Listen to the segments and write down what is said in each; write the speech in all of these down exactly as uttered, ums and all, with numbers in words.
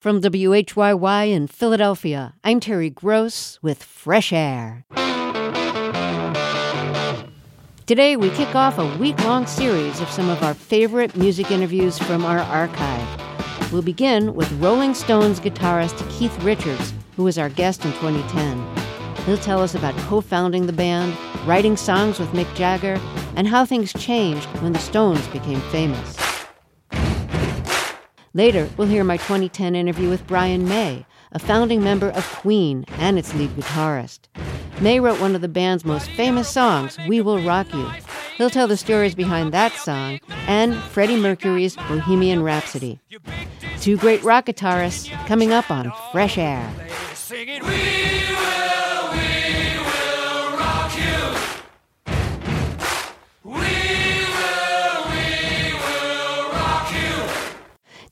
From W H Y Y in Philadelphia, I'm Terry Gross with Fresh Air. Today we kick off a week-long series of some of our favorite music interviews from our archive. We'll begin with Rolling Stones guitarist Keith Richards, who was our guest in twenty ten. He'll tell us about co-founding the band, writing songs with Mick Jagger, and how things changed when the Stones became famous. Later, we'll hear my twenty ten interview with Brian May, a founding member of Queen and its lead guitarist. May wrote one of the band's most famous songs, We Will Rock You. He'll tell the stories behind that song and Freddie Mercury's Bohemian Rhapsody. Two great rock guitarists coming up on Fresh Air.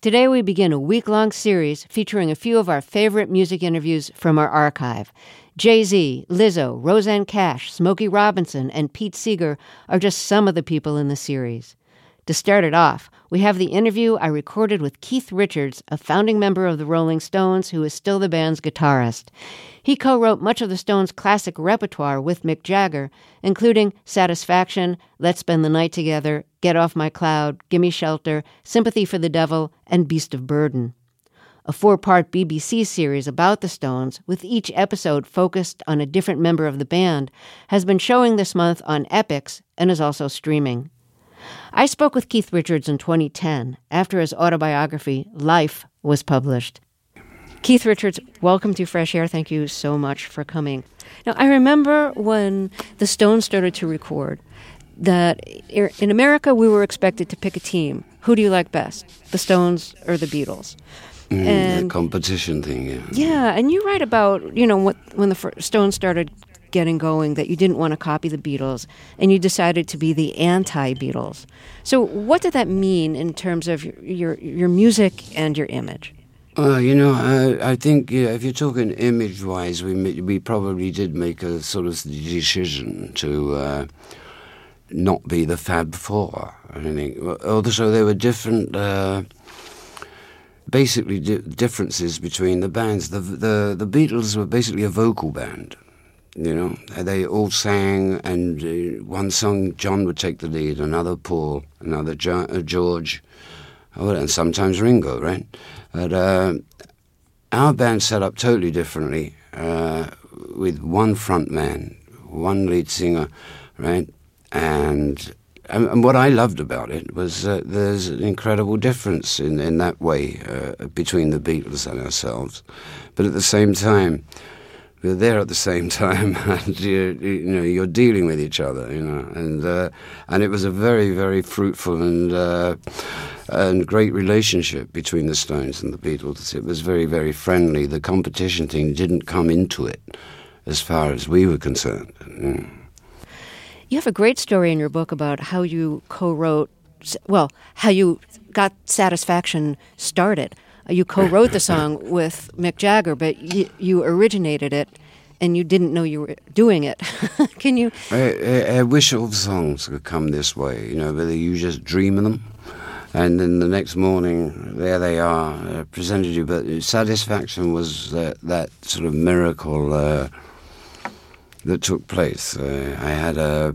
Today we begin a week-long series featuring a few of our favorite music interviews from our archive. Jay-Z, Lizzo, Roseanne Cash, Smokey Robinson, and Pete Seeger are just some of the people in the series. To start it off, we have the interview I recorded with Keith Richards, a founding member of the Rolling Stones who is still the band's guitarist. He co-wrote much of the Stones' classic repertoire with Mick Jagger, including Satisfaction, Let's Spend the Night Together, Get Off My Cloud, Gimme Shelter, Sympathy for the Devil, and Beast of Burden. A four-part B B C series about the Stones, with each episode focused on a different member of the band, has been showing this month on Epix and is also streaming. I spoke with Keith Richards in twenty ten, after his autobiography, Life, was published. Keith Richards, welcome to Fresh Air. Thank you so much for coming. Now, I remember when the Stones started to record, that in America we were expected to pick a team. Who do you like best, the Stones or the Beatles? Mm, and the competition thing, yeah. Yeah, and you write about, you know, what when the Stones started getting going, that you didn't want to copy the Beatles, and you decided to be the anti-Beatles. So what did that mean in terms of your your, your music and your image? Uh, you know, I, I think yeah, if you're talking image-wise, we we probably did make a sort of decision to. Uh, not be the Fab Four or anything. Also, there were different, uh, basically di- differences between the bands. The, the the Beatles were basically a vocal band, you know. They all sang, and uh, one song John would take the lead, another Paul, another jo- uh, George, oh, and sometimes Ringo, right? But uh, our band set up totally differently, uh, with one front man, one lead singer, right? And, and what I loved about it was that there's an incredible difference in, in that way uh, between the Beatles and ourselves. But at the same time, we're there at the same time, and you, you know, you're dealing with each other, you know. And uh, and it was a very, very fruitful and uh, and great relationship between the Stones and the Beatles. It was very, very friendly. The competition thing didn't come into it as far as we were concerned, you know. You have a great story in your book about how you co-wrote, well, how you got Satisfaction started. You co-wrote the song with Mick Jagger, but you, you originated it, and you didn't know you were doing it. Can you? I, I, I wish all songs could come this way, you know, whether you just dream of them, and then the next morning, there they are, uh, presented you. But Satisfaction was that, that sort of miracle Uh, that took place. Uh, I had a,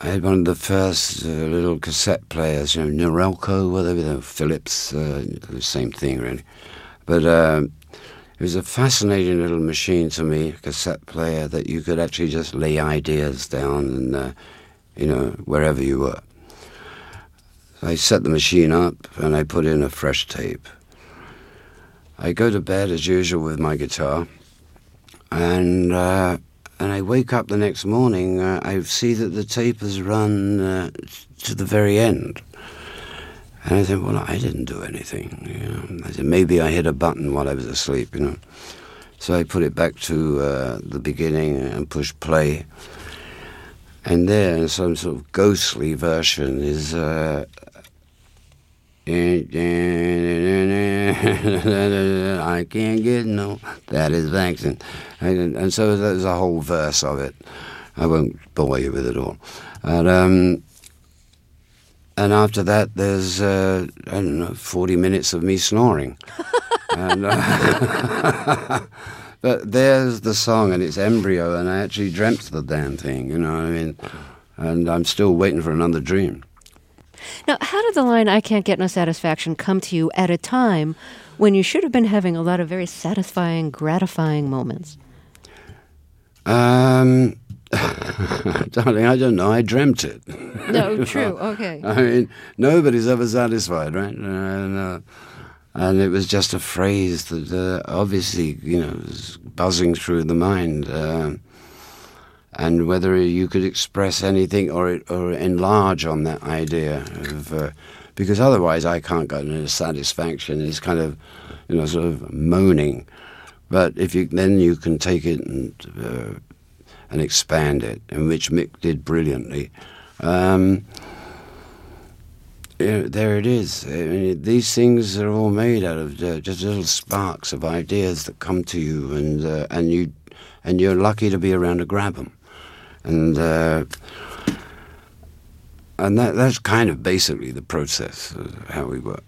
I had one of the first uh, little cassette players, you know, Norelco, whatever, the Philips, uh, the same thing really. But uh, it was a fascinating little machine to me, a cassette player that you could actually just lay ideas down and, uh, you know, wherever you were. I set the machine up and I put in a fresh tape. I go to bed as usual with my guitar. And uh, and I wake up the next morning, uh, I see that the tape has run uh, to the very end. And I think, well, I didn't do anything. You know? I said, maybe I hit a button while I was asleep, you know. So I put it back to uh, the beginning and pushed play. And there, in some sort of ghostly version, is Uh, I can't get no satisfaction. And, and so there's a whole verse of it. I won't bore you with it all. And, um, and after that there's uh, I don't know forty minutes of me snoring. and, uh, but there's the song and its embryo, and I actually dreamt the damn thing, you know what I mean? And I'm still waiting for another dream. Now, how did the line, I can't get no satisfaction, come to you at a time when you should have been having a lot of very satisfying, gratifying moments? Um, darling, I don't know. I dreamt it. No, true. Okay. I mean, nobody's ever satisfied, right? And, uh, and it was just a phrase that uh, obviously, you know, was buzzing through the mind. Uh, And whether you could express anything or or enlarge on that idea, of, uh, because otherwise I can't get into satisfaction. It's kind of, you know, sort of moaning. But if you then you can take it and uh, and expand it, in which Mick did brilliantly. Um, you know, there it is. I mean, these things are all made out of uh, just little sparks of ideas that come to you, and uh, and you and you're lucky to be around to grab them. And uh, and that that's kind of basically the process of how we work.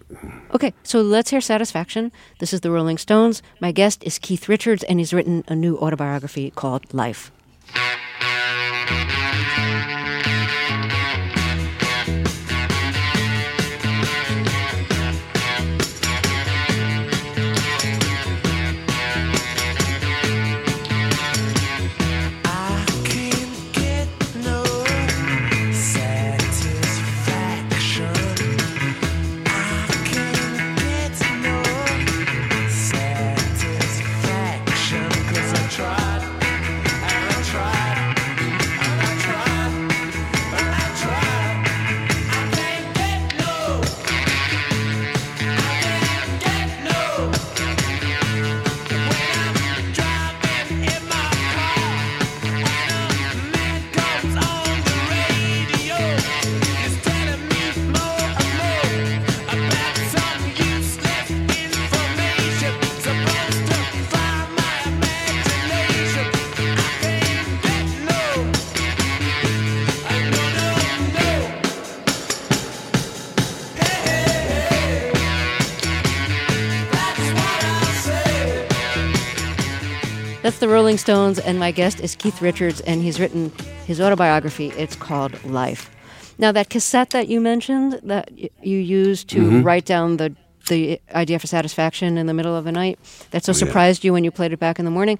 Okay, so let's hear Satisfaction. This is the Rolling Stones. My guest is Keith Richards, and he's written a new autobiography called Life. The Rolling Stones, and my guest is Keith Richards, and he's written his autobiography. It's called Life. Now, that cassette that you mentioned that y- you used to mm-hmm. write down the the idea for Satisfaction in the middle of the night, that so oh, surprised yeah. you when you played it back in the morning,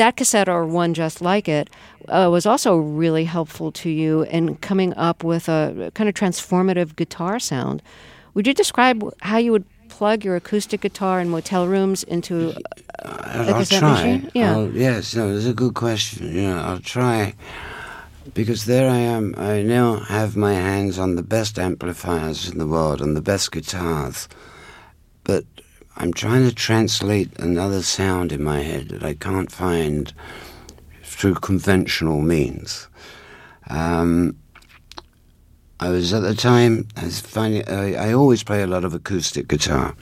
that cassette, or one just like it, uh, was also really helpful to you in coming up with a kind of transformative guitar sound. Would you describe how you would plug your acoustic guitar in motel rooms into a cassette machine? Yeah. I'll, yes, no, that's a good question. You know, I'll try, because there I am. I now have my hands on the best amplifiers in the world and the best guitars, but I'm trying to translate another sound in my head that I can't find through conventional means. Um, I was at the time, I, was finding, I, I always play a lot of acoustic guitar.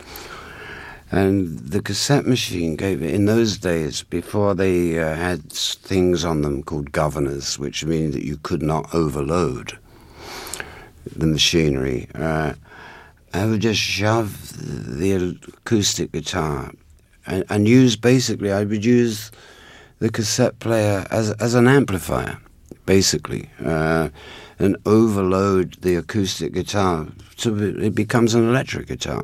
And the cassette machine gave it, in those days, before they uh, had things on them called governors, which mean that you could not overload the machinery. Uh, I would just shove the acoustic guitar and, and use, basically, I would use the cassette player as, as an amplifier, basically. Uh, and overload the acoustic guitar so it becomes an electric guitar.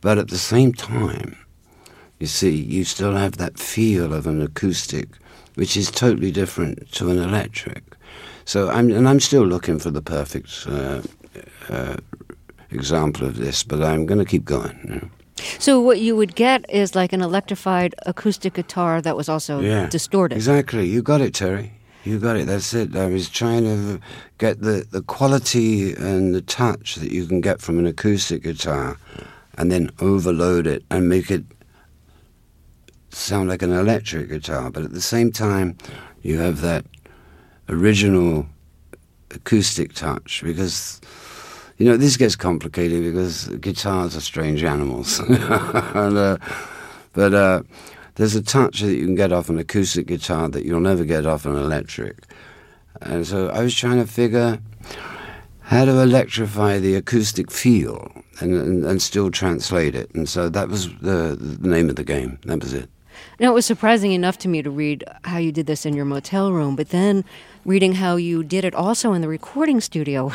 But at the same time, you see, you still have that feel of an acoustic, which is totally different to an electric. So I'm, and I'm still looking for the perfect uh, uh, example of this, but I'm going to keep going, you know. So what you would get is like an electrified acoustic guitar that was also yeah, distorted. Exactly. You got it, Terry. You got it, that's it. I was trying to get the, the quality and the touch that you can get from an acoustic guitar and then overload it and make it sound like an electric guitar. But at the same time, you have that original acoustic touch because, you know, this gets complicated because guitars are strange animals. and, uh, but... Uh, There's a touch that you can get off an acoustic guitar that you'll never get off an electric. And so I was trying to figure how to electrify the acoustic feel and, and, and still translate it. And so that was the, the name of the game. That was it. Now, it was surprising enough to me to read how you did this in your motel room, but then reading how you did it also in the recording studio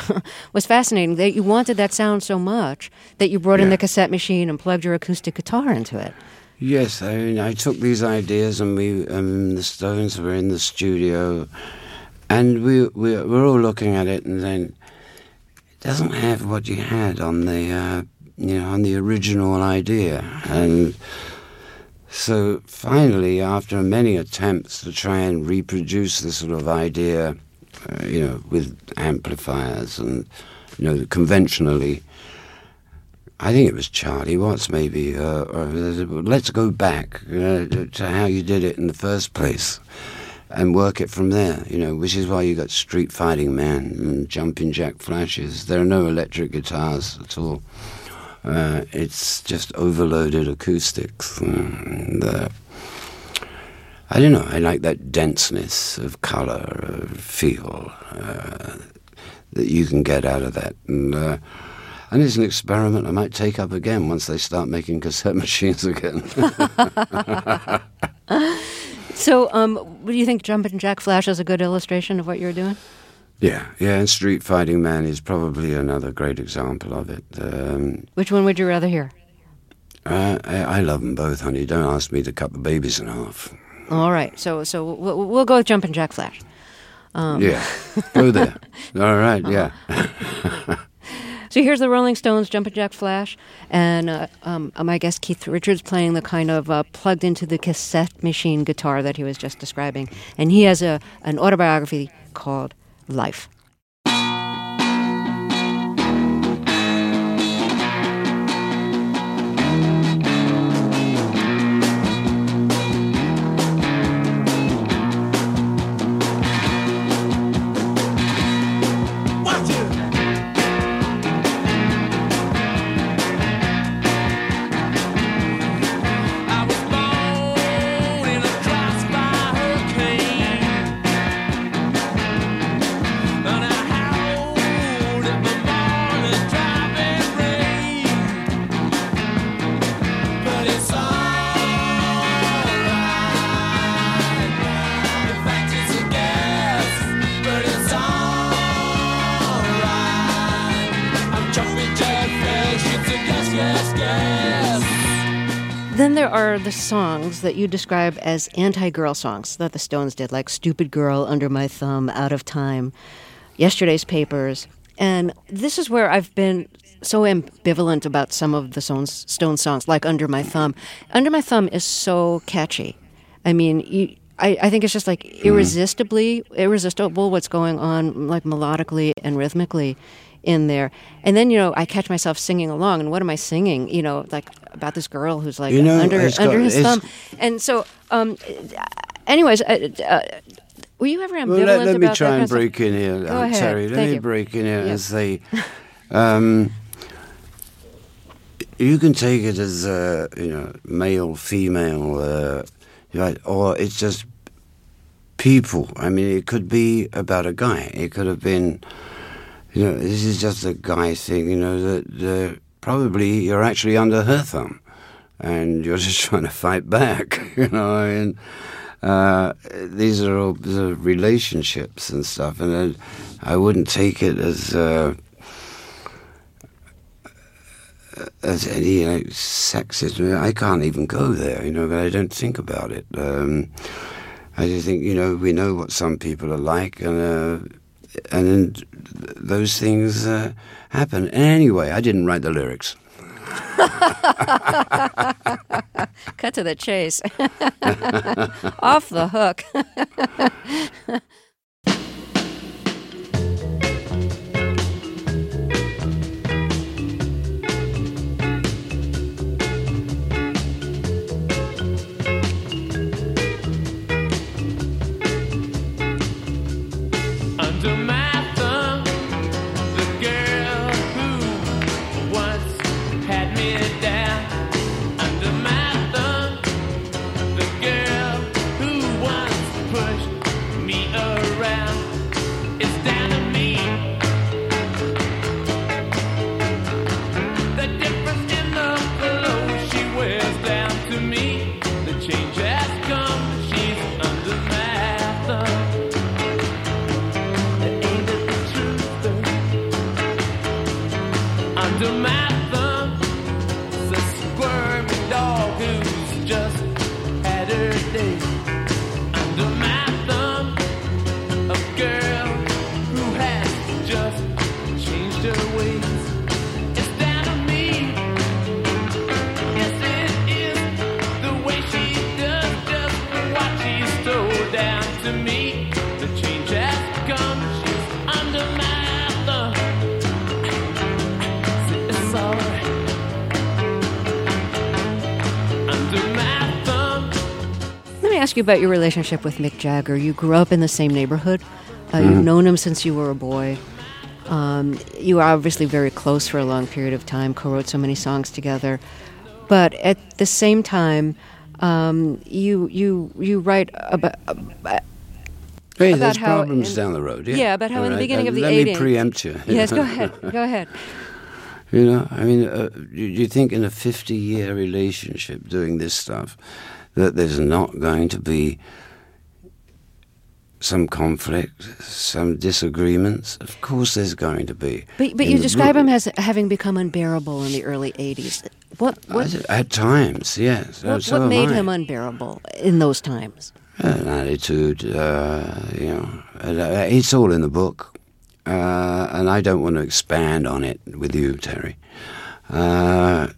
was fascinating, that you wanted that sound so much that you brought yeah. in the cassette machine and plugged your acoustic guitar into it. Yes, I mean, I took these ideas, and we, um, the Stones were in the studio, and we, we were all looking at it, and then it doesn't have what you had on the, uh, you know, on the original idea, and so finally, after many attempts to try and reproduce this sort of idea, uh, you know, with amplifiers and, you know, conventionally, I think it was Charlie Watts, maybe. Uh, or, let's go back uh, to, to how you did it in the first place and work it from there, you know, which is why you got Street Fighting Man and Jumpin' Jack Flashes. There are no electric guitars at all. Uh, it's just overloaded acoustics. And, uh, I don't know, I like that denseness of colour, of feel uh, that you can get out of that. And, uh, And it's an experiment I might take up again once they start making cassette machines again. So, um, what do you think Jumpin' Jack Flash is a good illustration of what you're doing? Yeah, yeah, and Street Fighting Man is probably another great example of it. Um, Which one would you rather hear? Uh, I, I love them both, honey. Don't ask me to cut the babies in half. All right, so so we'll, we'll go with Jumpin' Jack Flash. Um. Yeah, go there. All right, yeah. So here's the Rolling Stones, Jumpin' Jack Flash, and uh, um, my guest Keith Richards playing the kind of uh, plugged into the cassette machine guitar that he was just describing. And he has a an autobiography called Life. Are the songs that you describe as anti-girl songs that the Stones did, like Stupid Girl, Under My Thumb, Out of Time, Yesterday's Papers. And this is where I've been so ambivalent about some of the Stones, Stones songs, like Under My Thumb. Under My Thumb is so catchy. I mean, you, I, I think it's just like irresistibly, irresistible what's going on, like melodically and rhythmically in there. And then, you know, I catch myself singing along, and what am I singing, you know, like about this girl who's like, you know, under got, under his thumb. And so, um, anyways, uh, uh, were you ever ambivalent well, let, let about that? Let me try and break in here, Go Terry. Ahead. Let Thank me you. break in here yeah. and say, um, you can take it as, uh, you know, male, female, uh, right, or it's just people. I mean, it could be about a guy. It could have been... You know, this is just a guy thing, you know, that, that probably you're actually under her thumb and you're just trying to fight back, you know, and uh, these are all sort of relationships and stuff, and I, I wouldn't take it as uh, as any, you know, sexism. I can't even go there, you know, but I don't think about it. Um, I just think, you know, we know what some people are like, and... Uh, And those things uh, happen. Anyway, I didn't write the lyrics. Cut to the chase. Off the hook. ask you about your relationship with Mick Jagger. You grew up in the same neighborhood. Uh, mm-hmm. You've known him since you were a boy. Um, you were obviously very close for a long period of time, co-wrote so many songs together. But at the same time, um, you you you write about... about Hey, about there's how problems in, down the road. Yeah, yeah about how right. in the beginning uh, of the eighties... Let eighties, me preempt you. Yes, go ahead, go ahead. You know, I mean, uh, you, you think in a fifty-year relationship doing this stuff that there's not going to be some conflict, some disagreements? Of course there's going to be. But, but you describe group. him as having become unbearable in the early eighties. What? what I, at times, yes. What, so what made him unbearable in those times? An attitude, uh, you know, it's all in the book, uh, and I don't want to expand on it with you, Terry. Uh,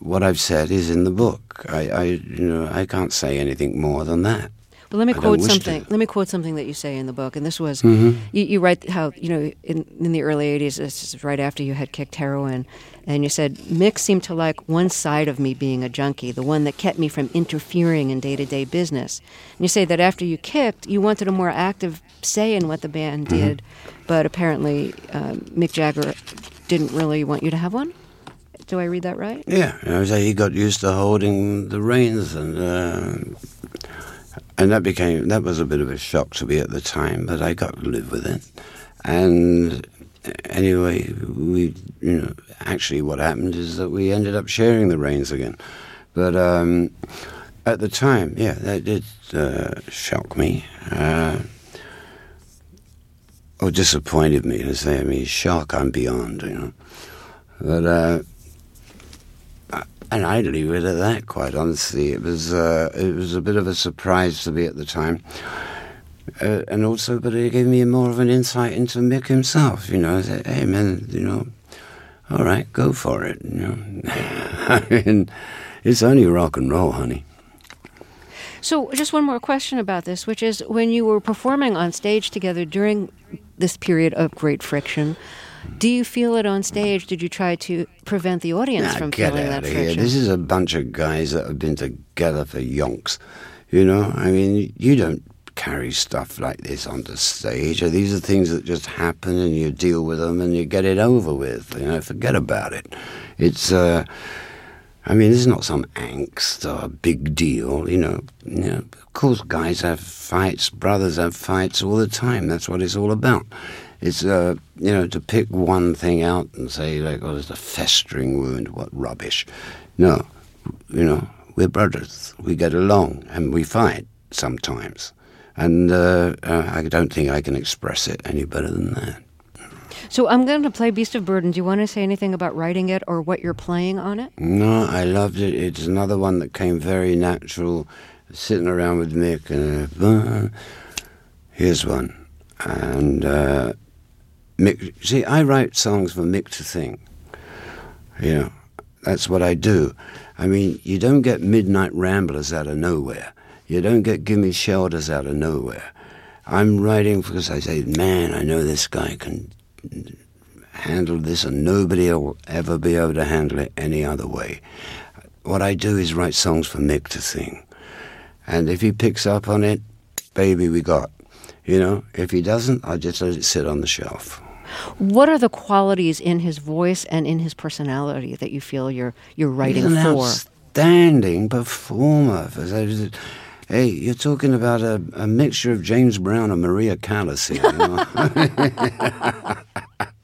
what I've said is in the book. I, I, you know, I can't say anything more than that. Well, let me I quote something. Let me quote something that you say in the book, and this was mm-hmm. you, you write how you know in, in the early eighties, this is right after you had kicked heroin, and you said Mick seemed to like one side of me being a junkie, the one that kept me from interfering in day-to-day business. And you say that after you kicked, you wanted a more active say in what the band mm-hmm. did, but apparently um, Mick Jagger didn't really want you to have one. Do I read that right? Yeah, you know, so he got used to holding the reins and. Uh, And that became, that was a bit of a shock to me at the time, but I got to live with it. And anyway, we, you know, actually what happened is that we ended up sharing the reins again. But um, at the time, yeah, that did uh, shock me. Uh, or disappointed me, to say, I mean, shock I'm beyond, you know. But, uh, and I'd leave it at that, quite honestly. It was uh, it was a bit of a surprise to me at the time. Uh, and also, but it gave me more of an insight into Mick himself, you know. I said, hey, man, you know, all right, go for it, you know. I mean, it's only rock and roll, honey. So just one more question about this, which is when you were performing on stage together during this period of great friction, do you feel it on stage? Did you try to prevent the audience nah, from feeling that friction? Get out of here. This is a bunch of guys that have been together for yonks. You know, I mean, you don't carry stuff like this onto stage. These are things that just happen and you deal with them and you get it over with. You know, forget about it. It's, uh, I mean, this is not some angst or a big deal, you know. You know, of course, guys have fights, brothers have fights all the time. That's what it's all about. It's, uh, you know, to pick one thing out and say, like, oh, it's a festering wound, what rubbish. No, you know, we're brothers. We get along and we fight sometimes. And uh, uh, I don't think I can express it any better than that. So I'm going to play Beast of Burden. Do you want to say anything about writing it or what you're playing on it? No, I loved it. It's another one that came very natural, sitting around with Mick. And, uh, here's one. And... Uh, Mick, see, I write songs for Mick to sing. You know, that's what I do. I mean, you don't get Midnight Ramblers out of nowhere. You don't get Gimme Shelters out of nowhere. I'm writing because I say, man, I know this guy can handle this and nobody will ever be able to handle it any other way. What I do is write songs for Mick to sing. And if he picks up on it, baby, we got. You know, if he doesn't, I just let it sit on the shelf. What are the qualities in his voice and in his personality that you feel you're you're writing He's an for? Outstanding performer. Hey, you're talking about a, a mixture of James Brown and Maria Callas here. You know?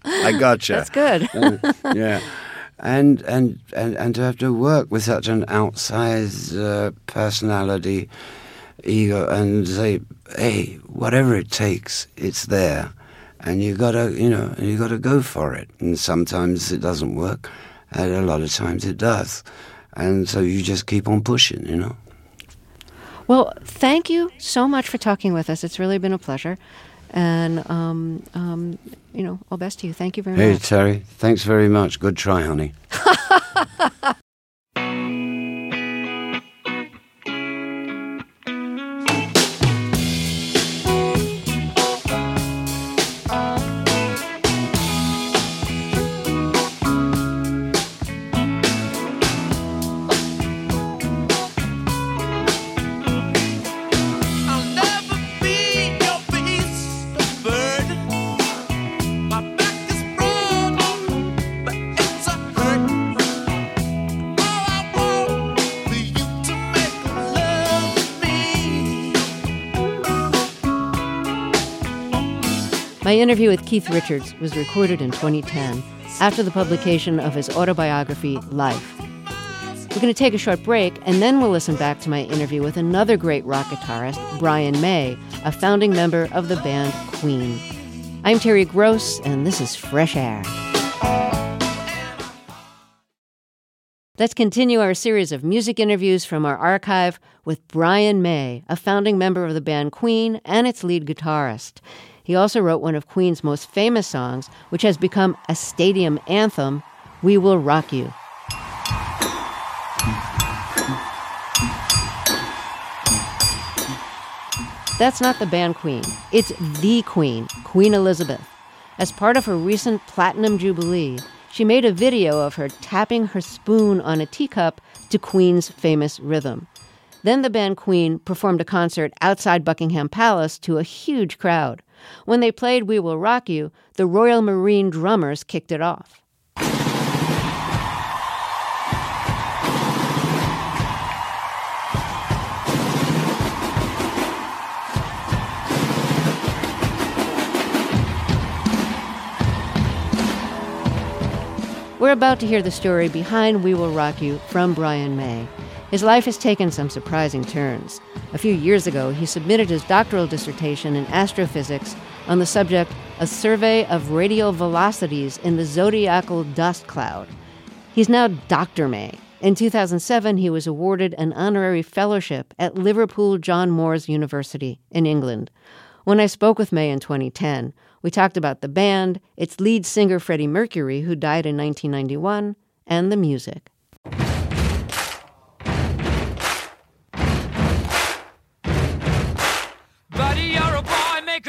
I gotcha. That's good. uh, yeah, and, and and and to have to work with such an outsized uh, personality, ego, and say, hey, whatever it takes, it's there. And you gotta, you know, you gotta go for it. And sometimes it doesn't work, and a lot of times it does. And so you just keep on pushing, you know. Well, thank you so much for talking with us. It's really been a pleasure. And, um, um, you know, all best to you. Thank you very hey, much. Hey, Terry, thanks very much. Good try, honey. My interview with Keith Richards was recorded in twenty ten, after the publication of his autobiography, Life. We're going to take a short break, and then we'll listen back to my interview with another great rock guitarist, Brian May, a founding member of the band Queen. I'm Terry Gross, and this is Fresh Air. Let's continue our series of music interviews from our archive with Brian May, a founding member of the band Queen and its lead guitarist. He also wrote one of Queen's most famous songs, which has become a stadium anthem, We Will Rock You. That's not the band Queen. It's the Queen, Queen Elizabeth. As part of her recent Platinum Jubilee, she made a video of her tapping her spoon on a teacup to Queen's famous rhythm. Then the band Queen performed a concert outside Buckingham Palace to a huge crowd. When they played We Will Rock You, the Royal Marine drummers kicked it off. We're about to hear the story behind We Will Rock You from Brian May. His life has taken some surprising turns. A few years ago, he submitted his doctoral dissertation in astrophysics on the subject, A Survey of Radial Velocities in the Zodiacal Dust Cloud. He's now Doctor May. In two thousand seven, he was awarded an honorary fellowship at Liverpool John Moores University in England. When I spoke with May in twenty ten, we talked about the band, its lead singer Freddie Mercury, who died in nineteen ninety-one, and the music. Buddy, you're a boy, make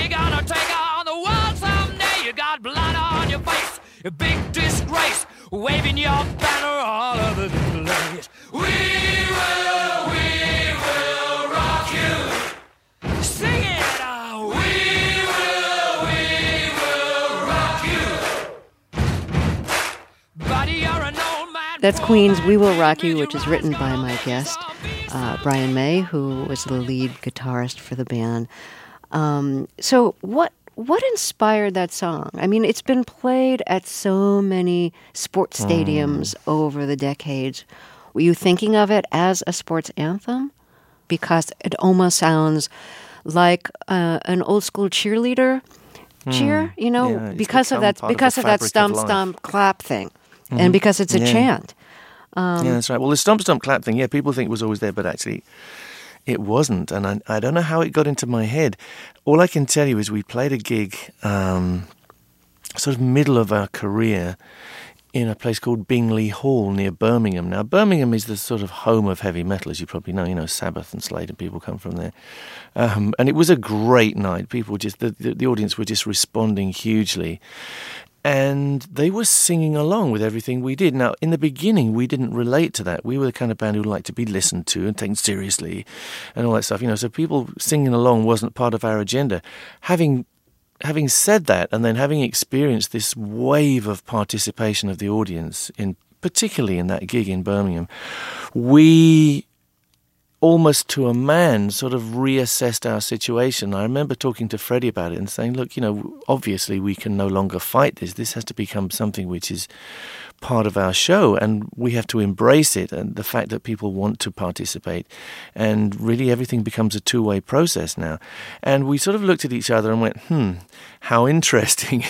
gonna take on the world someday. You got blood on your face, a big disgrace, waving your banner all over the place. We will, we will rock you. Sing it! Oh, we will, we will rock you. Buddy, you're an old man. That's Queen's We Will Rock You, which is written by my guest, uh, Brian May, who was the lead guitarist for the band. Um, so what what inspired that song? I mean, it's been played at so many sports stadiums mm. over the decades. Were you thinking of it as a sports anthem? Because it almost sounds like uh, an old school cheerleader mm. cheer, you know, yeah, because of that because of, of that stomp, of stomp, clap thing. Mm. And because it's a yeah. chant. Um, yeah, that's right. Well, the stomp, stomp, clap thing, yeah, people think it was always there, but actually it wasn't. And I, I don't know how it got into my head. All I can tell you is we played a gig um, sort of middle of our career in a place called Bingley Hall near Birmingham. Now, Birmingham is the sort of home of heavy metal, as you probably know. You know, Sabbath and Slade and people come from there. Um, and it was a great night. People just, the, the, the audience were just responding hugely. And they were singing along with everything we did. Now, in the beginning, we didn't relate to that. We were the kind of band who liked to be listened to and taken seriously and all that stuff. You know, so people singing along wasn't part of our agenda. Having having said that, and then having experienced this wave of participation of the audience, in particularly in that gig in Birmingham, we almost to a man, sort of reassessed our situation. I remember talking to Freddie about it and saying, look, you know, obviously we can no longer fight this. This has to become something which is part of our show, and we have to embrace it and the fact that people want to participate. And really everything becomes a two-way process now. And we sort of looked at each other and went, hmm, how interesting.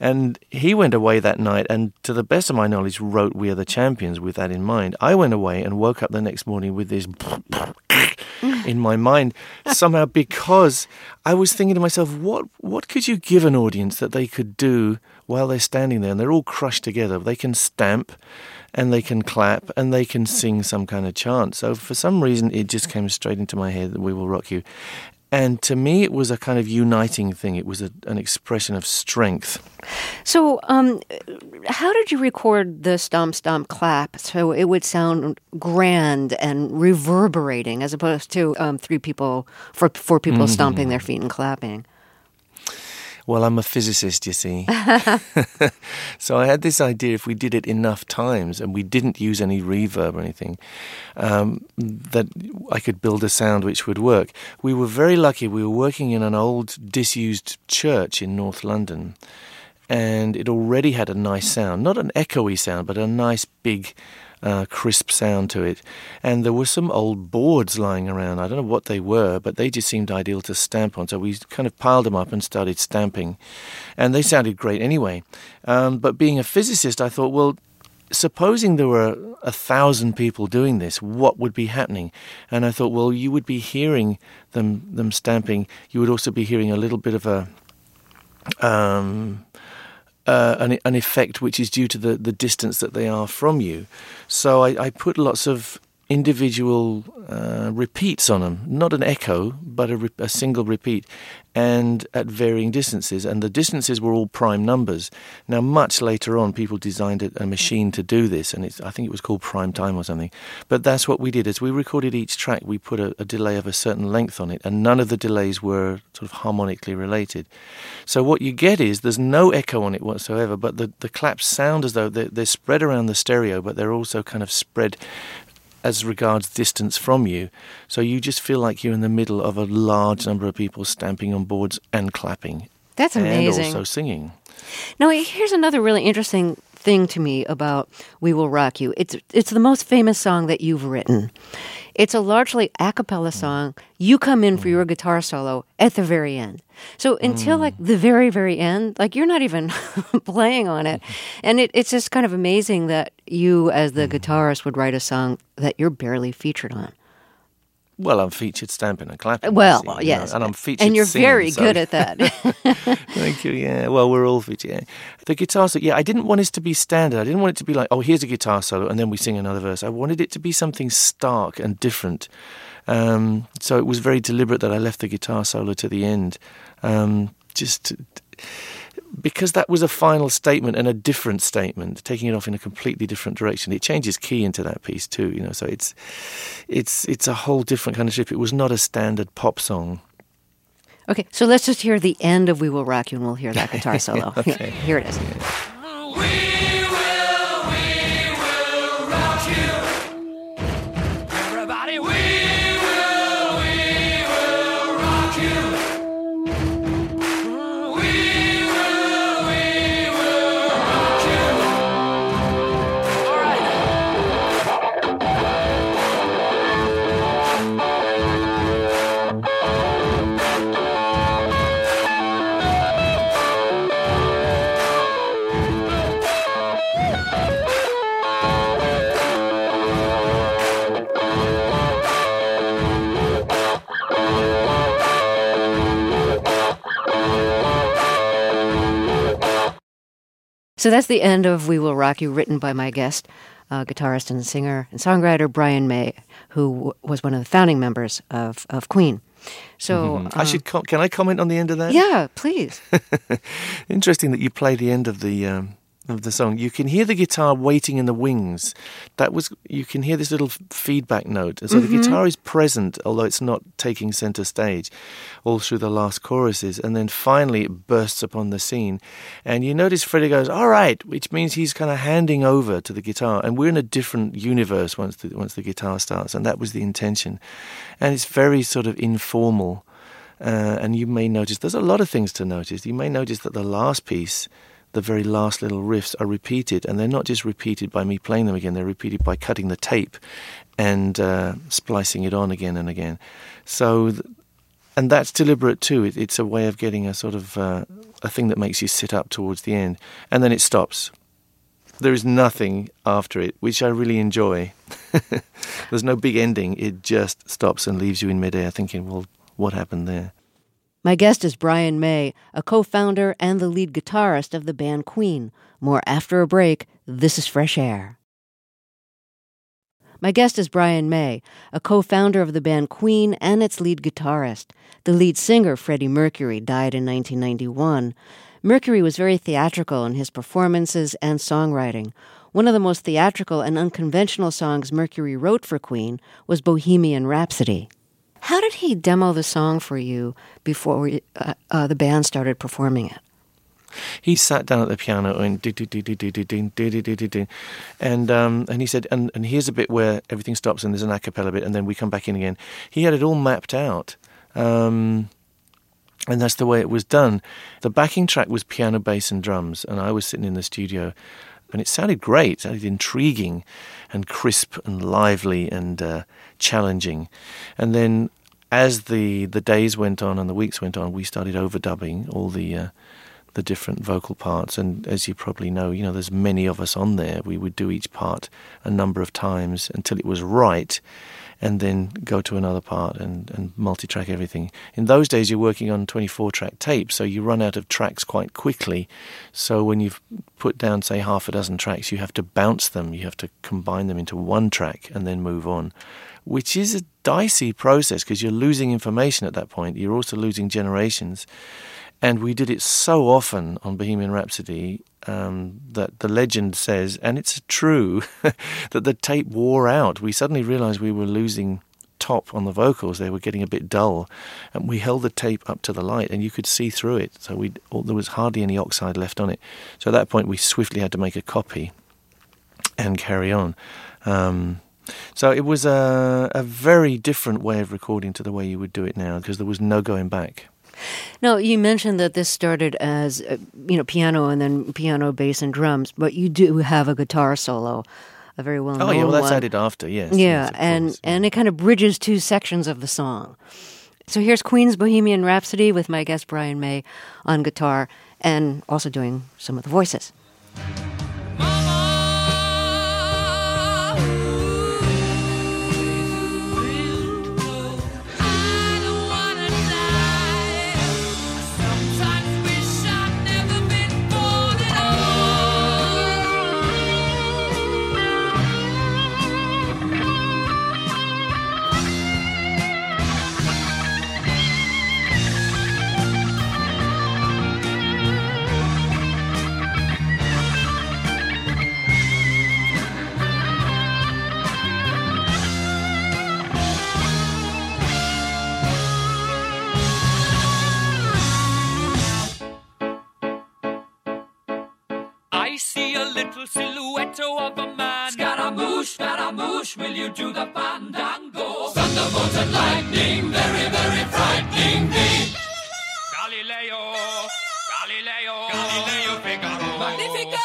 And he went away that night and, to the best of my knowledge, wrote We Are the Champions with that in mind. I went away and woke up the next morning with this in my mind somehow, because I was thinking to myself, what what could you give an audience that they could do while they're standing there and they're all crushed together? They can stamp and they can clap and they can sing some kind of chant. So for some reason, it just came straight into my head that We Will Rock You. And to me, it was a kind of uniting thing. It was a, an expression of strength. So um, how did you record the stomp, stomp, clap so it would sound grand and reverberating as opposed to um, three people, four, four people mm-hmm. stomping their feet and clapping? Well, I'm a physicist, you see. So I had this idea, if we did it enough times and we didn't use any reverb or anything, um, that I could build a sound which would work. We were very lucky. We were working in an old disused church in North London, and it already had a nice sound. Not an echoey sound, but a nice big Uh, crisp sound to it. And there were some old boards lying around. I don't know what they were, but they just seemed ideal to stamp on. So we kind of piled them up and started stamping. And they sounded great anyway. Um, but being a physicist, I thought, well, supposing there were a thousand people doing this, what would be happening? And I thought, well, you would be hearing them, them stamping. You would also be hearing a little bit of a... Um, Uh, an, an effect which is due to the, the distance that they are from you. So I, I put lots of individual uh, repeats on them, not an echo, but a, re- a single repeat, and at varying distances. And the distances were all prime numbers. Now, much later on, people designed a, a machine to do this, and it's, I think it was called Prime Time or something. But that's what we did. As we recorded each track, we put a, a delay of a certain length on it, and none of the delays were sort of harmonically related. So what you get is there's no echo on it whatsoever, but the, the claps sound as though they're, they're spread around the stereo, but they're also kind of spread as regards distance from you. So you just feel like you're in the middle of a large number of people stamping on boards and clapping. That's amazing. And also singing. Now, here's another really interesting thing to me about We Will Rock You. It's it's the most famous song that you've written. It's a largely a cappella song. You come in for your guitar solo at the very end. So until, mm. like, the very, very end, like, you're not even playing on it. And it, it's just kind of amazing that you, as the mm. guitarist, would write a song that you're barely featured on. Well, I'm featured stamping and clapping. Well, see, yes. You know, and I'm featured And you're singing, very so. good at that. Thank you, yeah. Well, we're all featured, yeah. The guitar solo, yeah, I didn't want it to be standard. I didn't want it to be like, oh, here's a guitar solo, and then we sing another verse. I wanted it to be something stark and different. Um, so it was very deliberate that I left the guitar solo to the end. Um, just... To, because that was a final statement and a different statement, taking it off in a completely different direction. It changes key into that piece too, you know, so it's it's it's a whole different kind of shape. It was not a standard pop song. Okay, so let's just hear the end of We Will Rock You, and we'll hear that guitar solo. Okay. Here it is. Yeah. So that's the end of We Will Rock You, written by my guest, uh, guitarist and singer and songwriter Brian May, who w- was one of the founding members of, of Queen. So mm-hmm. uh, I should com- can I comment on the end of that? Yeah, please. Interesting that you play the end of the um, of the song. You can hear the guitar waiting in the wings. That was you can hear this little feedback note. So mm-hmm. the guitar is present, although it's not taking center stage, all through the last choruses, and then finally it bursts upon the scene, and you notice Freddie goes, all right, which means he's kind of handing over to the guitar, and we're in a different universe once the, once the guitar starts, and that was the intention. And it's very sort of informal, uh, and you may notice, there's a lot of things to notice. You may notice that the last piece, the very last little riffs are repeated, and they're not just repeated by me playing them again, they're repeated by cutting the tape and uh, splicing it on again and again. So... Th- And that's deliberate too. It, it's a way of getting a sort of uh, a thing that makes you sit up towards the end. And then it stops. There is nothing after it, which I really enjoy. There's no big ending. It just stops and leaves you in midair thinking, well, what happened there? My guest is Brian May, a co-founder and the lead guitarist of the band Queen. More after a break. This is Fresh Air. My guest is Brian May, a co-founder of the band Queen and its lead guitarist. The lead singer, Freddie Mercury, died in nineteen ninety-one. Mercury was very theatrical in his performances and songwriting. One of the most theatrical and unconventional songs Mercury wrote for Queen was Bohemian Rhapsody. How did he demo the song for you before we, uh, uh, the band started performing it? He sat down at the piano and do do do do do do do do do do do, and um, and he said, and and here's a bit where everything stops and there's an a cappella bit and then we come back in again. He had it all mapped out, um, and that's the way it was done. The backing track was piano, bass, and drums, and I was sitting in the studio, and it sounded great. It sounded intriguing, and crisp, and lively, and uh, challenging, and then as the the days went on and the weeks went on, we started overdubbing all the. Uh, the different vocal parts, and as you probably know, you know, there's many of us on there. We would do each part a number of times until it was right, and then go to another part and, and multi-track everything. In those days, you're working on twenty-four track tape, so you run out of tracks quite quickly. So when you've put down, say, half a dozen tracks, you have to bounce them, you have to combine them into one track and then move on, which is a dicey process because you're losing information at that point. You're also losing generations. And we did it so often on Bohemian Rhapsody um, that the legend says, and it's true, that the tape wore out. We suddenly realised we were losing top on the vocals. They were getting a bit dull. And we held the tape up to the light and you could see through it. So we there was hardly any oxide left on it. So at that point we swiftly had to make a copy and carry on. Um, so it was a, a very different way of recording to the way you would do it now because there was no going back. Now, you mentioned that this started as, you know, piano and then piano, bass, and drums, but you do have a guitar solo, a very well-known one. Oh, yeah, well, that's added after, yes. Yeah, yes, and, course, yeah. and it kind of bridges two sections of the song. So here's Queen's Bohemian Rhapsody with my guest Brian May on guitar and also doing some of the voices. Scaramouche, will you do the fandango? Thunderbolt and lightning, very, very frightening me. Galileo, Galileo, Galileo Figaro. Magnifico!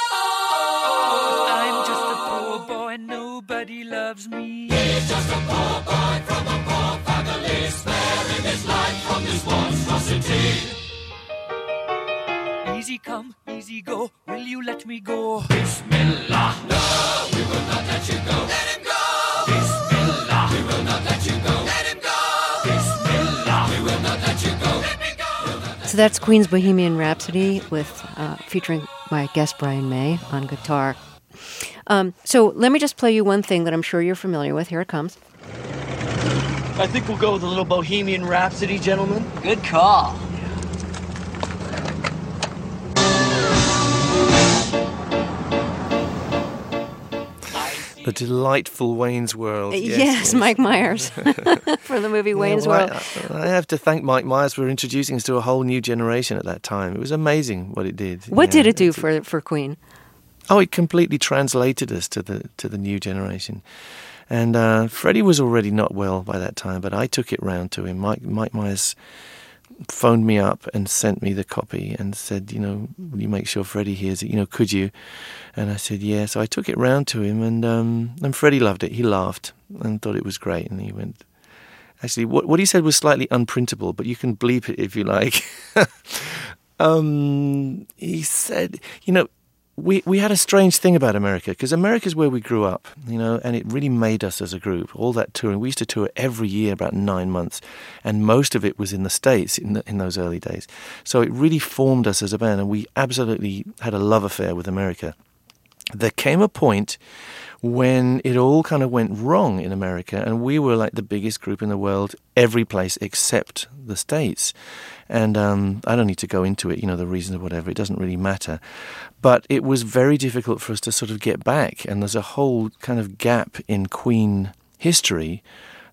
I'm just a poor boy, nobody loves me. He's just a poor boy from a poor family. Spare him his life from this monstrosity. Easy come, easy go, will you let me go? Bismillah, no, we will not let you go. Let him go! Bismillah, we will not let you go. Let him go! Bismillah, we will not let you go. Let me go! So that's Queen's Bohemian Rhapsody with uh, featuring my guest Brian May on guitar. Um, so let me just play you one thing that I'm sure you're familiar with. Here it comes. I think we'll go with a little Bohemian Rhapsody, gentlemen. Good call. The delightful Wayne's World. Yes, yes. Mike Myers for the movie Wayne's yeah, well, World. I, I have to thank Mike Myers for introducing us to a whole new generation at that time. It was amazing what it did. What did know, it do it, for, for Queen? Oh, it completely translated us to the to the new generation. And uh, Freddie was already not well by that time, but I took it round to him. Mike, Mike Myers phoned me up and sent me the copy and said, you know, will you make sure Freddie hears it? You know, could you? And I said, yeah. So I took it round to him and um, and Freddie loved it. He laughed and thought it was great. And he went, actually, what, what he said was slightly unprintable, but you can bleep it if you like. um, he said, you know, We we had a strange thing about America because America's where we grew up, you know, and it really made us as a group. All that touring, we used to tour every year about nine months, and most of it was in the States in the, in those early days. So it really formed us as a band, and we absolutely had a love affair with America. there came a point when it all kind of went wrong in America, and we were like the biggest group in the world, every place except the States. And um, I don't need to go into it, you know, the reasons or whatever, it doesn't really matter. But it was very difficult for us to sort of get back, and there's a whole kind of gap in Queen history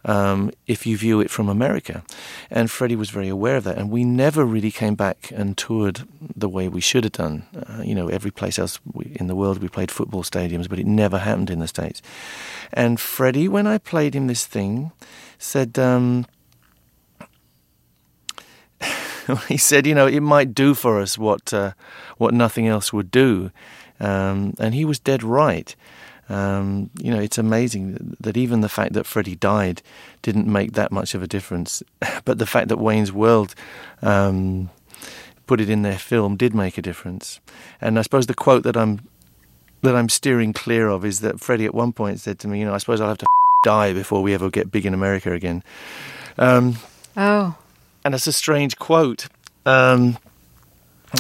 Um, if you view it from America. And Freddie was very aware of that, and we never really came back and toured the way we should have done. Uh, you know, every place else we, in the world we played football stadiums, but it never happened in the States. And Freddie, when I played him this thing, said... Um, he said, you know, it might do for us what, uh, what nothing else would do. Um, and he was dead right. Um, you know, it's amazing that even the fact that Freddie died didn't make that much of a difference. But the fact that Wayne's World um, put it in their film did make a difference. And I suppose the quote that I'm that I'm steering clear of is that Freddie at one point said to me, you know, I suppose I'll have to die before we ever get big in America again. Um, oh. And that's a strange quote. Um,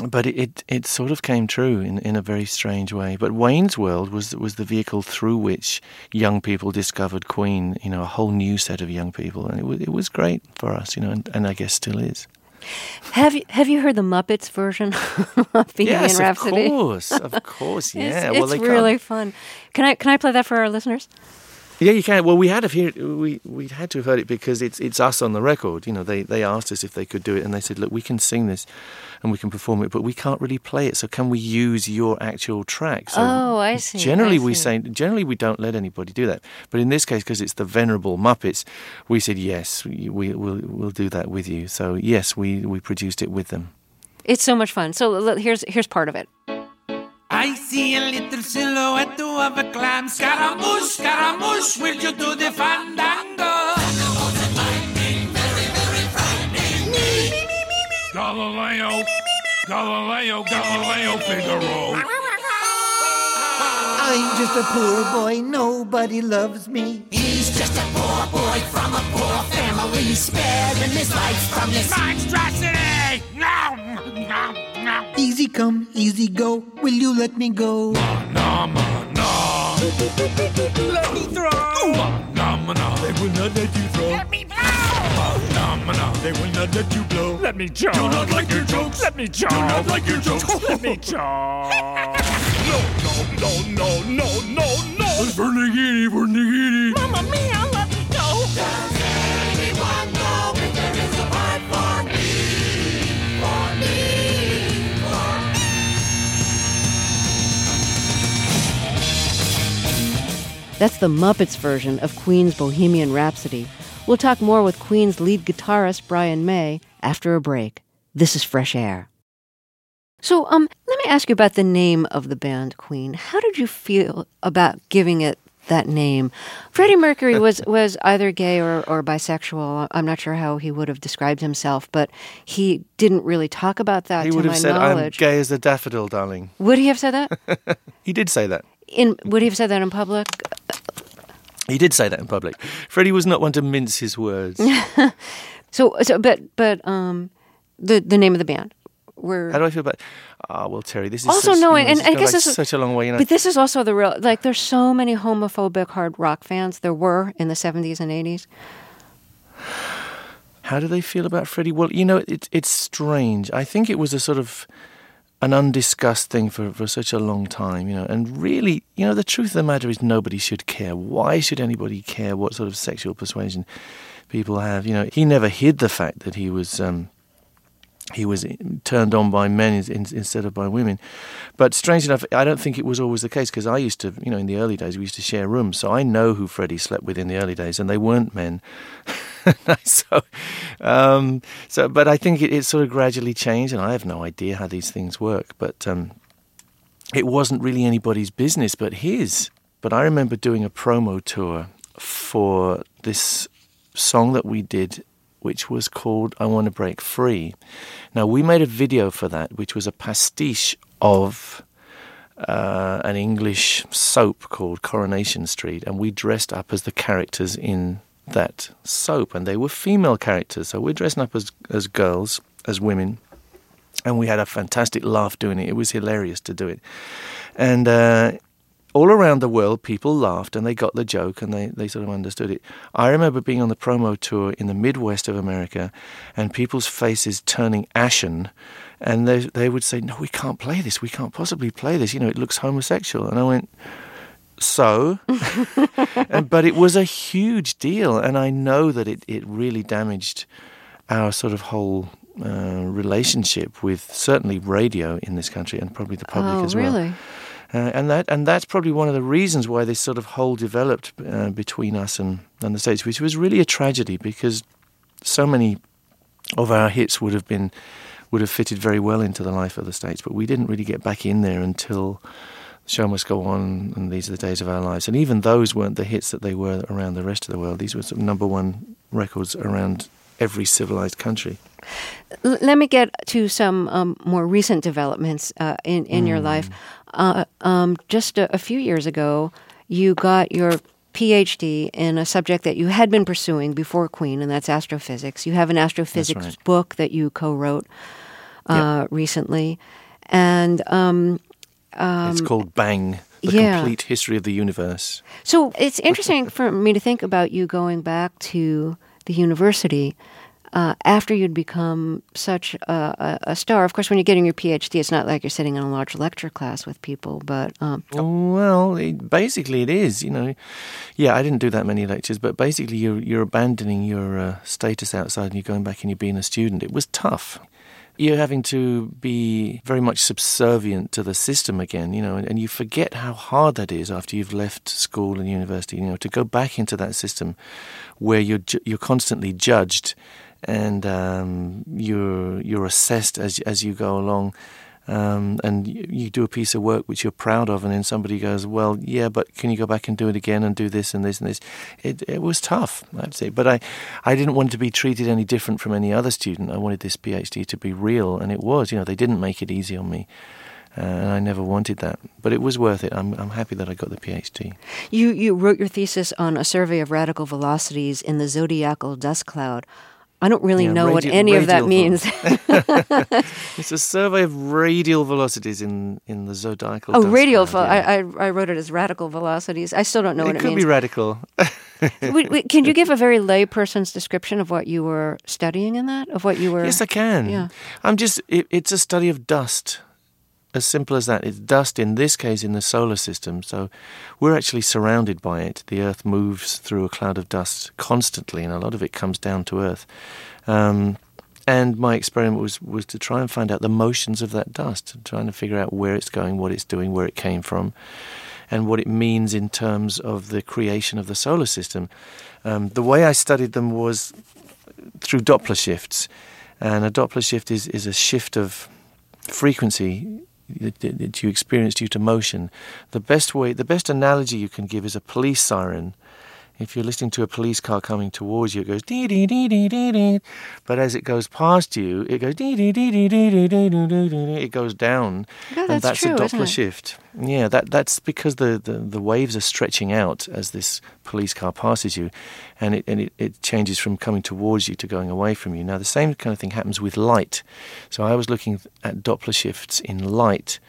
But it, it, it sort of came true in, in a very strange way. But Wayne's World was was the vehicle through which young people discovered Queen, you know, a whole new set of young people. And it was, it was great for us, you know, and, and I guess still is. Have you have you heard the Muppets version of Bohemian yes, Rhapsody? Of course, of course, yeah. It's, well, it's really fun. Can I can I play that for our listeners? Yeah, you can. Well, we had to hear, we we had to have heard it because it's it's us on the record. You know, they, they asked us if they could do it, and they said, "Look, we can sing this, and we can perform it, but we can't really play it. So, can we use your actual track?" So oh, I see. Generally, I see. we say generally we don't let anybody do that, but in this case, because it's the venerable Muppets, we said yes, we, we we'll we'll do that with you. So yes, we we produced it with them. It's so much fun. So here's here's part of it. I see a little silhouette of a clam. Scaramouche, Scaramouche, will you do the fandango? Thunderbolt and lightning, very, very frightening me. Me, me, me, me. Galileo, me, me, me. Galileo, Galileo, Figaro. I'm just a poor boy, nobody loves me. He's just a poor boy from a poor family, sparing his life from this monstrosity. No, no, no. Easy come, easy go, will you let me go? No, no, no. Let me throw. No, no, no. They will not let you throw. Let me blow. No, no, no. They will not let you blow. Let me jaw. Do not like your jokes. Let me jaw. Do not like your jokes. Let me jaw. No, no, no, no, no, no. Bernigini, Bernigini. Mamma mia, let me go. Does anyone know if there is a part for me? For me, for me. That's the Muppets version of Queen's Bohemian Rhapsody. We'll talk more with Queen's lead guitarist, Brian May, after a break. This is Fresh Air. So um, let me ask you about the name of the band, Queen. How did you feel about giving it that name? Freddie Mercury was, was either gay or, or bisexual. I'm not sure how he would have described himself, but he didn't really talk about that he to my knowledge. He would have said, I'm gay as a daffodil, darling. Would he have said that? He did say that. In Would he have said that in public? He did say that in public. Freddie was not one to mince his words. so, so, But, but um, the, the name of the band? We're How do I feel about it? Oh, well, Terry, this is also such, no, you know, and I guess like this is such a long way, you know. But this is also the real, like, there's so many homophobic hard rock fans. There were in the seventies and eighties. How do they feel about Freddie? Well, you know, it's it's strange. I think it was a sort of an undiscussed thing for, for such a long time, you know. And really, you know, the truth of the matter is nobody should care. Why should anybody care what sort of sexual persuasion people have? You know, he never hid the fact that he was. Um, He was turned on by men instead of by women. But strange enough, I don't think it was always the case, because I used to, you know, in the early days, we used to share rooms. So I know who Freddie slept with in the early days, and they weren't men. so, um, so, but I think it, it sort of gradually changed, and I have no idea how these things work. But um, it wasn't really anybody's business but his. But I remember doing a promo tour for this song that we did, which was called I Want to Break Free. Now, we made a video for that, which was a pastiche of uh, an English soap called Coronation Street, and we dressed up as the characters in that soap, and they were female characters. So we're dressing up as, as girls, as women, and we had a fantastic laugh doing it. It was hilarious to do it. And uh, all around the world, people laughed and they got the joke and they, they sort of understood it. I remember being on the promo tour in the Midwest of America and people's faces turning ashen, and they they would say, no, we can't play this. We can't possibly play this. You know, it looks homosexual. And I went, so? But it was a huge deal, and I know that it, it really damaged our sort of whole uh, relationship with certainly radio in this country and probably the public oh, as well. Really? Uh, and that and that's probably one of the reasons why this sort of hole developed uh, between us and, and the States, which was really a tragedy because so many of our hits would have been would have fitted very well into the life of the States, but we didn't really get back in there until The Show Must Go On and These Are the Days of Our Lives. And even those weren't the hits that they were around the rest of the world. These were sort of number one records around every civilized country. Let me get to some um, more recent developments uh, in, in mm. your life. Uh, um, just a, a few years ago, you got your PhD in a subject that you had been pursuing before Queen, and that's astrophysics. You have an astrophysics right. book that you co-wrote uh, yep. recently. And um, um, it's called Bang, The yeah. Complete History of the Universe. So it's interesting for me to think about you going back to the university Uh, after you'd become such a, a star. Of course, when you're getting your PhD, it's not like you're sitting in a large lecture class with people, but... Um, well, it, basically it is, you know. Yeah, I didn't do that many lectures, but basically you're, you're abandoning your uh, status outside and you're going back and you're being a student. It was tough. You're having to be very much subservient to the system again, you know, and, and you forget how hard that is after you've left school and university, you know, to go back into that system where you're ju- you're constantly judged and um, you're you're assessed as as you go along, um, and you, you do a piece of work which you're proud of, and then somebody goes, well, yeah, but can you go back and do it again and do this and this and this? It it was tough, I'd say, but I, I didn't want to be treated any different from any other student. I wanted this PhD to be real, and it was. You know, they didn't make it easy on me. Uh, and I never wanted that. But it was worth it. I'm I'm happy that I got the PhD. You, you wrote your thesis on a survey of radical velocities in the zodiacal dust cloud. I don't really yeah, know radi- what any of that means. It's a survey of radial velocities in, in the zodiacal Oh, dust radial. Cloud, yeah. I, I I wrote it as radical velocities. I still don't know it what it means. It could be radical. wait, wait, can you give a very layperson's description of what you were studying in that? Of what you were? Yes, I can. Yeah. I'm just. It, it's a study of dust. As simple as that. It's dust, in this case, in the solar system. So we're actually surrounded by it. The Earth moves through a cloud of dust constantly, and a lot of it comes down to Earth. Um, and my experiment was, was to try and find out the motions of that dust, trying to figure out where it's going, what it's doing, where it came from, and what it means in terms of the creation of the solar system. Um, the way I studied them was through Doppler shifts. And a Doppler shift is, is a shift of frequency that you experience due to motion. The best way, the best analogy you can give is a police siren. If you're listening to a police car coming towards you, it goes dee dee dee dee dee dee. But as it goes past you, it goes dee dee dee dee dee dee dee dee dee. It goes down, yeah, that's and that's true, a Doppler shift. Yeah, that that's because the, the, the waves are stretching out as this police car passes you, and it and it, it changes from coming towards you to going away from you. Now the same kind of thing happens with light. So I was looking at Doppler shifts in light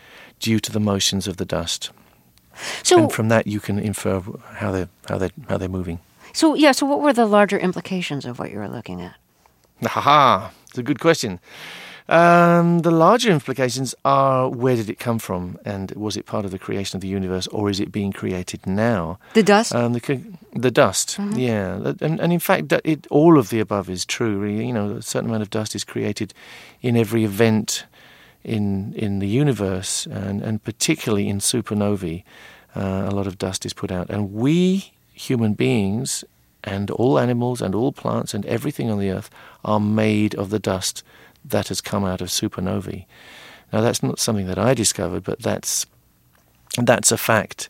due to the motions of the dust. So, and from that, you can infer how they how they how they're moving. So yeah. So what were the larger implications of what you were looking at? Ha ha! It's a good question. Um, the larger implications are: where did it come from, and was it part of the creation of the universe, or is it being created now? The dust. Um, the, the dust. Mm-hmm. Yeah, and, and in fact, it, all of the above is true. Really, you know, a certain amount of dust is created in every event in in the universe, and, and particularly in supernovae. Uh, a lot of dust is put out. And we, human beings, and all animals and all plants and everything on the earth are made of the dust that has come out of supernovae. Now, that's not something that I discovered, but that's that's a fact.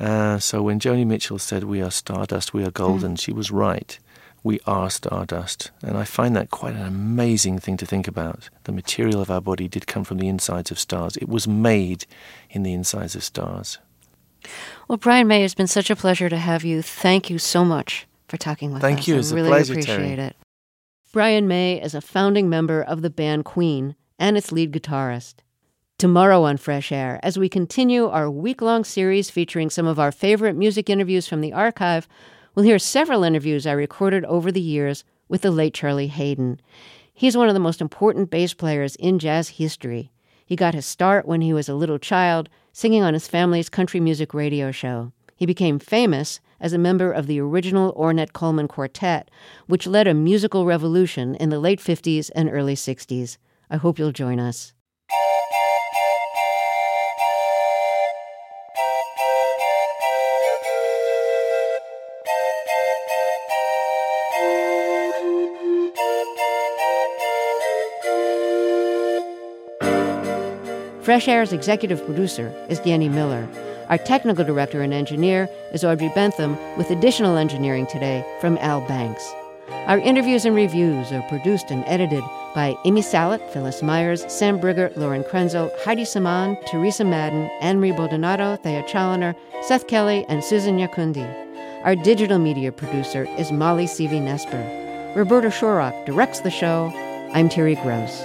Uh, so when Joni Mitchell said, "We are stardust, we are golden," mm. she was right. We are stardust, and I find that quite an amazing thing to think about. The material of our body did come from the insides of stars. It was made in the insides of stars. Well, Brian May, it's been such a pleasure to have you. Thank you so much for talking with Thank us. Thank you. It's I really a pleasure, appreciate Terry. It. Brian May is a founding member of the band Queen and its lead guitarist. tomorrow on Fresh Air, as we continue our week-long series featuring some of our favorite music interviews from the archive, we'll hear several interviews I recorded over the years with the late Charlie Hayden. He's one of the most important bass players in jazz history. He got his start when he was a little child, singing on his family's country music radio show. He became famous as a member of the original Ornette Coleman Quartet, which led a musical revolution in the late fifties and early sixties. I hope you'll join us. Fresh Air's executive producer is Danny Miller. Our technical director and engineer is Audrey Bentham, with additional engineering today from Al Banks. Our interviews and reviews are produced and edited by Amy Sallet, Phyllis Myers, Sam Brigger, Lauren Krenzel, Heidi Saman, Teresa Madden, Anne-Marie Baldonado, Thea Challoner, Seth Kelly, and Susan Yakundi. Our digital media producer is Molly C V Nesper. Roberta Shorrock directs the show. I'm Terry Gross.